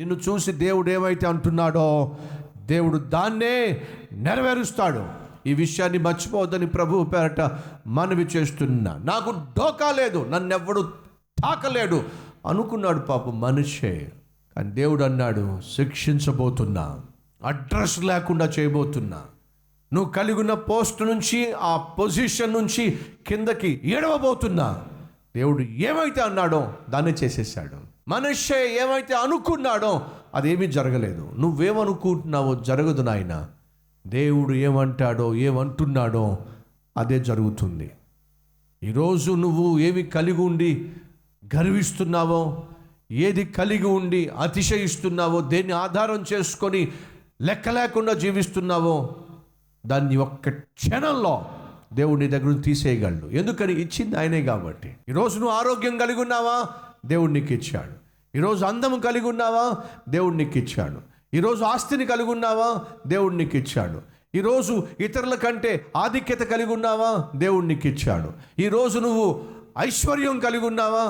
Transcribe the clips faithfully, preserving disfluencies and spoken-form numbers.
నిన్ను చూసి దేవుడు ఏమైతే అంటున్నాడో దేవుడు దాన్నే నెరవేరుస్తాడు. ఈ విషయాన్ని మర్చిపోవద్దని ప్రభువు పేరట మనవి చేస్తున్నా. నాకు ఢోకా లేదు, నన్నెవ్వడు తాకలేడు అనుకున్నాడు పాపం మనిషే. కానీ దేవుడు అన్నాడు, శిక్షించబోతున్నా, అడ్రస్ లేకుండా చేయబోతున్నా, నువ్వు కలిగిన పోస్ట్ నుంచి ఆ పొజిషన్ నుంచి కిందకి ఏడవబోతున్నా. దేవుడు ఏమైతే అన్నాడో దాన్ని చేసేసాడు. మనిషి ఏమైతే అనుకున్నాడో అదేమీ జరగలేదు. నువ్వేమనుకుంటున్నావో జరగదు నాయన. దేవుడు ఏమంటాడో ఏమంటున్నాడో అదే జరుగుతుంది. ఈరోజు నువ్వు ఏమి కలిగి ఉండి గర్విస్తున్నావో, ఏది కలిగి ఉండి అతిశయిస్తున్నావో, దేన్ని ఆధారం చేసుకొని లెక్క లేకుండా జీవిస్తున్నావో దాన్ని ఒక్క క్షణంలో దేవుడు నీ దగ్గర తీసేయగలడు. ఎందుకని? ఇచ్చింది ఆయనే కాబట్టి. ఈరోజు నువ్వు ఆరోగ్యం కలిగి ఉన్నావా? దేవుడు నీకు ఇచ్చాడు. ఈరోజు అందము కలిగి ఉన్నావా? దేవుడు నీకు ఇచ్చాడు. ఈరోజు ఆస్తిని కలిగి ఉన్నావా? దేవుడు నీకు ఇచ్చాడు. ఈరోజు ఇతరుల కంటే ఆధిక్యత కలిగి ఉన్నావా? దేవుడు నీకు ఇచ్చాడు. ఈరోజు నువ్వు ఐశ్వర్యం కలిగి ఉన్నావా?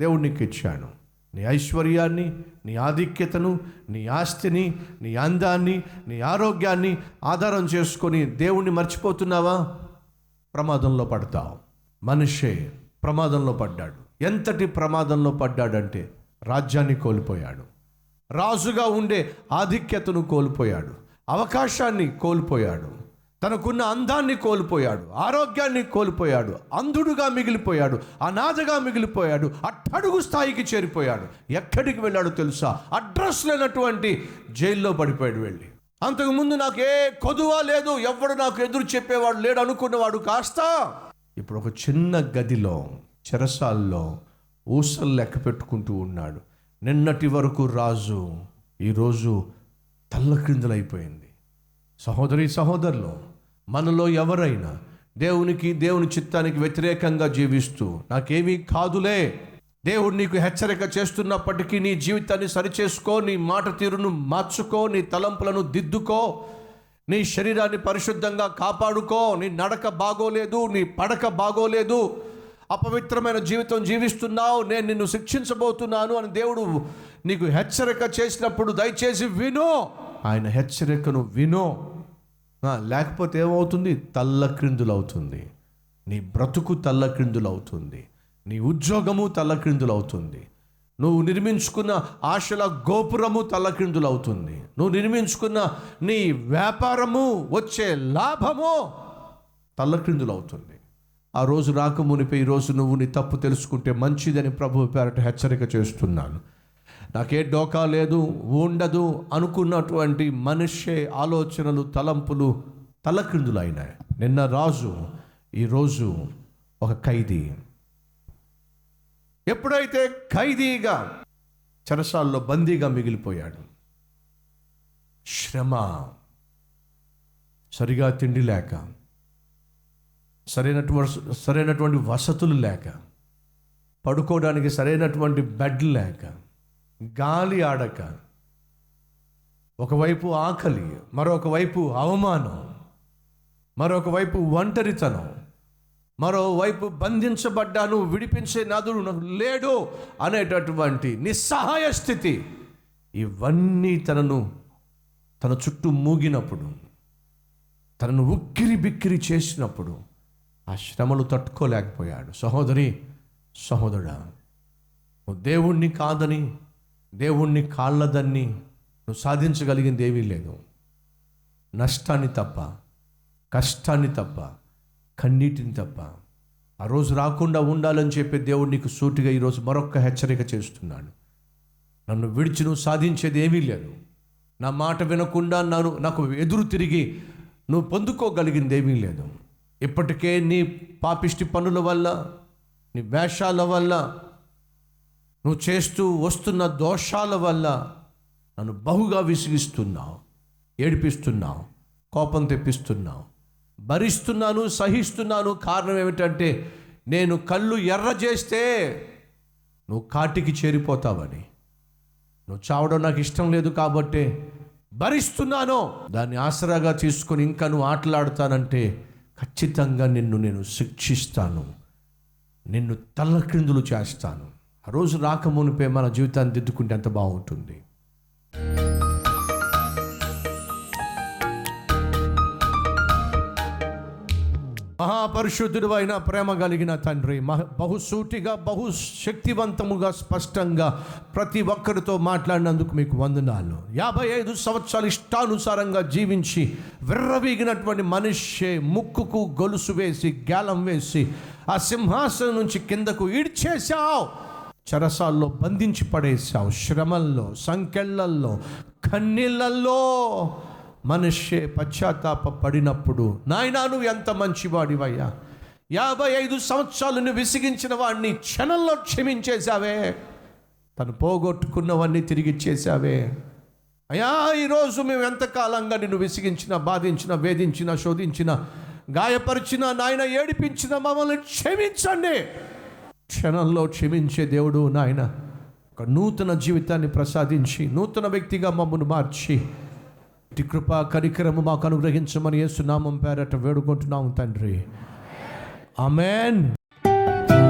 దేవుడు నీకు ఇచ్చాడు. నీ ఐశ్వర్యాన్ని, నీ ఆధిక్యతను, నీ ఆస్తిని, నీ అందాన్ని, నీ ఆరోగ్యాన్ని ఆధారం చేసుకొని దేవుణ్ణి మర్చిపోతున్నావా? ప్రమాదంలో పడతావు. మనిషే ప్రమాదంలో పడ్డాడు. ఎంతటి ప్రమాదంలో పడ్డాడంటే రాజ్యాన్ని కోల్పోయాడు, రాజుగా ఉండే ఆధిక్యతను కోల్పోయాడు, అవకాశాన్ని కోల్పోయాడు, తనకున్న అందాన్ని కోల్పోయాడు, ఆరోగ్యాన్ని కోల్పోయాడు, అంధుడుగా మిగిలిపోయాడు, అనాథగా మిగిలిపోయాడు, అట్టడుగు స్థాయికి చేరిపోయాడు. ఎక్కడికి వెళ్ళాడో తెలుసా? అడ్రస్ లేనటువంటి జైల్లో పడిపోయాడు వెళ్ళి. అంతకుముందు నాకు ఏ కొదువా లేదు, ఎవడు నాకు ఎదురు చెప్పేవాడు లేడు అనుకున్నవాడు కాస్త ఇప్పుడు ఒక చిన్న గదిలో, చెరసాల్లో ఊసలు లెక్క పెట్టుకుంటూ ఉన్నాడు. నిన్నటి వరకు రాజు, ఈరోజు తల్లకిందులైపోయింది. సహోదరి సహోదరులు, మనలో ఎవరైనా దేవునికి, దేవుని చిత్తానికి వ్యతిరేకంగా జీవిస్తూ నాకేమీ కాదులే, దేవుడు నీకు హెచ్చరిక చేస్తున్నప్పటికీ నీ జీవితాన్ని సరిచేసుకో, నీ మాట తీరును మార్చుకో, నీ తలంపులను దిద్దుకో, నీ శరీరాన్ని పరిశుద్ధంగా కాపాడుకో, నీ నడక బాగోలేదు, నీ పడక బాగోలేదు, అపవిత్రమైన జీవితం జీవిస్తున్నావు, నేను నిన్ను శిక్షించబోతున్నాను అని దేవుడు నీకు హెచ్చరిక చేసినప్పుడు దయచేసి విను, ఆయన హెచ్చరికను విను. లేకపోతే ఏమవుతుంది? తల్లక్రిందులవుతుంది. నీ బ్రతుకు తల్లక్రిందులవుతుంది, నీ ఉద్యోగము తల్లక్రిందులవుతుంది, నువ్వు నిర్మించుకున్న ఆశల గోపురము తల్లక్రిందులవుతుంది, నువ్వు నిర్మించుకున్న నీ వ్యాపారము, వచ్చే లాభము తల్లక్రిందులవుతుంది. ఆ రోజు రాకమునిపై ఈరోజు నువ్వు నీ తప్పు తెలుసుకుంటే మంచిదని ప్రభు పేరట హెచ్చరిక చేస్తున్నాను. నాకే డోకా లేదు, ఉండదు అనుకున్నటువంటి మనిషి ఆలోచనలు, తలంపులు తలకిందులు అయినాయి. నిన్న రాజు, ఈరోజు ఒక ఖైదీ. ఎప్పుడైతే ఖైదీగా చెరసాల్లో బందీగా మిగిలిపోయాడు, శ్రమ, సరిగా తిండి లేక, సరైనటువంటి సరైనటువంటి వసతులు లేక, పడుకోవడానికి సరైనటువంటి బెడ్ లేక, గాలి ఆడక, ఒకవైపు ఆకలి, మరొకవైపు అవమానం, మరొకవైపు ఒంటరితనం, మరోవైపు బంధించబడ్డాను, విడిపించే నాదుడు నాకు లేడు అనేటటువంటి నిస్సహాయ స్థితి, ఇవన్నీ తనను తన చుట్టూ మూగినప్పుడు, తనను ఉక్కిరి బిక్కిరి చేసినప్పుడు ఆ శ్రమలు తట్టుకోలేకపోయాడు. సహోదరి సహోదరా, నువ్వు దేవుణ్ణి కాదని, దేవుణ్ణి కాళ్ళదని నువ్వు సాధించగలిగింది ఏమీ లేదు. నష్టాన్ని తప్ప, కష్టాన్ని తప్ప, కన్నీటిని తప్ప. ఆ రోజు రాకుండా ఉండాలని చెప్పి దేవుడు నీకు సూటిగా ఈరోజు మరొక్క హెచ్చరిక చేస్తున్నాడు. నన్ను విడిచి నువ్వు సాధించేది ఏమీ లేదు, నా మాట వినకుండా నన్ను నాకు ఎదురు తిరిగి నువ్వు పొందుకోగలిగింది ఏమీ లేదు. ఇప్పటికే నీ పాపిష్టి పనుల వల్ల, నీ వేషాల వల్ల, నువ్వు చేస్తూ వస్తున్న దోషాల వల్ల నన్ను బహుగా విసిగిస్తున్నావు, ఏడిపిస్తున్నావు, కోపం తెప్పిస్తున్నావు. భరిస్తున్నాను, సహిస్తున్నాను. కారణం ఏమిటంటే నేను కళ్ళు ఎర్ర చేస్తే నువ్వు కాటికి చేరిపోతావని, నువ్వు చావడం నాకు ఇష్టం లేదు కాబట్టి భరిస్తున్నాను. దాన్ని ఆసరాగా తీసుకుని ఇంకా నువ్వు ఆటలాడతానంటే ఖచ్చితంగా నిన్ను నేను శిక్షిస్తాను, నిన్ను తల్లక్రిందులు చేస్తాను. ఆ రోజు రాకమునిపై మన జీవితాన్ని దిద్దుకుంటే ఎంత బాగుంటుంది. మహాపరిశుద్ధుడు అయిన ప్రేమ కలిగిన తండ్రి, బహుసూటిగా బహుశక్తివంతముగా స్పష్టంగా ప్రతి ఒక్కరితో మాట్లాడినందుకు మీకు వందనాలు. యాభై ఐదు సంవత్సరాలు ఇష్టానుసారంగా జీవించి విర్రవీగినటువంటి మనిషి ముక్కుకు గొలుసు వేసి గాలం వేసి ఆ సింహాసనం నుంచి కిందకు ఈడ్చేశావు, చెరసాల్లో బంధించి పడేశావు, శ్రమల్లో, సంకెళ్లల్లో, కన్నీళ్లల్లో మనిషే పశ్చాత్తాప పడినప్పుడు నాయనా నువ్వు ఎంత మంచివాడివయ్యా, యాభై ఐదు సంవత్సరాలను విసిగించిన వాడిని క్షణంలో క్షమించేశావే, తను పోగొట్టుకున్నవన్నీ తిరిగిచ్చేశావే. అయ్యా ఈరోజు మేము ఎంతకాలంగా నిన్ను విసిగించినా, బాధించినా, వేధించినా, శోధించినా, గాయపరిచినా, నాయన ఏడిపించినా మమ్మల్ని క్షమించండి. క్షణంలో క్షమించే దేవుడు నాయన, ఒక నూతన జీవితాన్ని ప్రసాదించి నూతన వ్యక్తిగా మమ్మల్ని మార్చి ఇటు కృపా కరికరము మాకు అనుగ్రహించమని యేసు నామం పేరట వేడుకుంటున్నాము తండ్రి. ఆమెన్.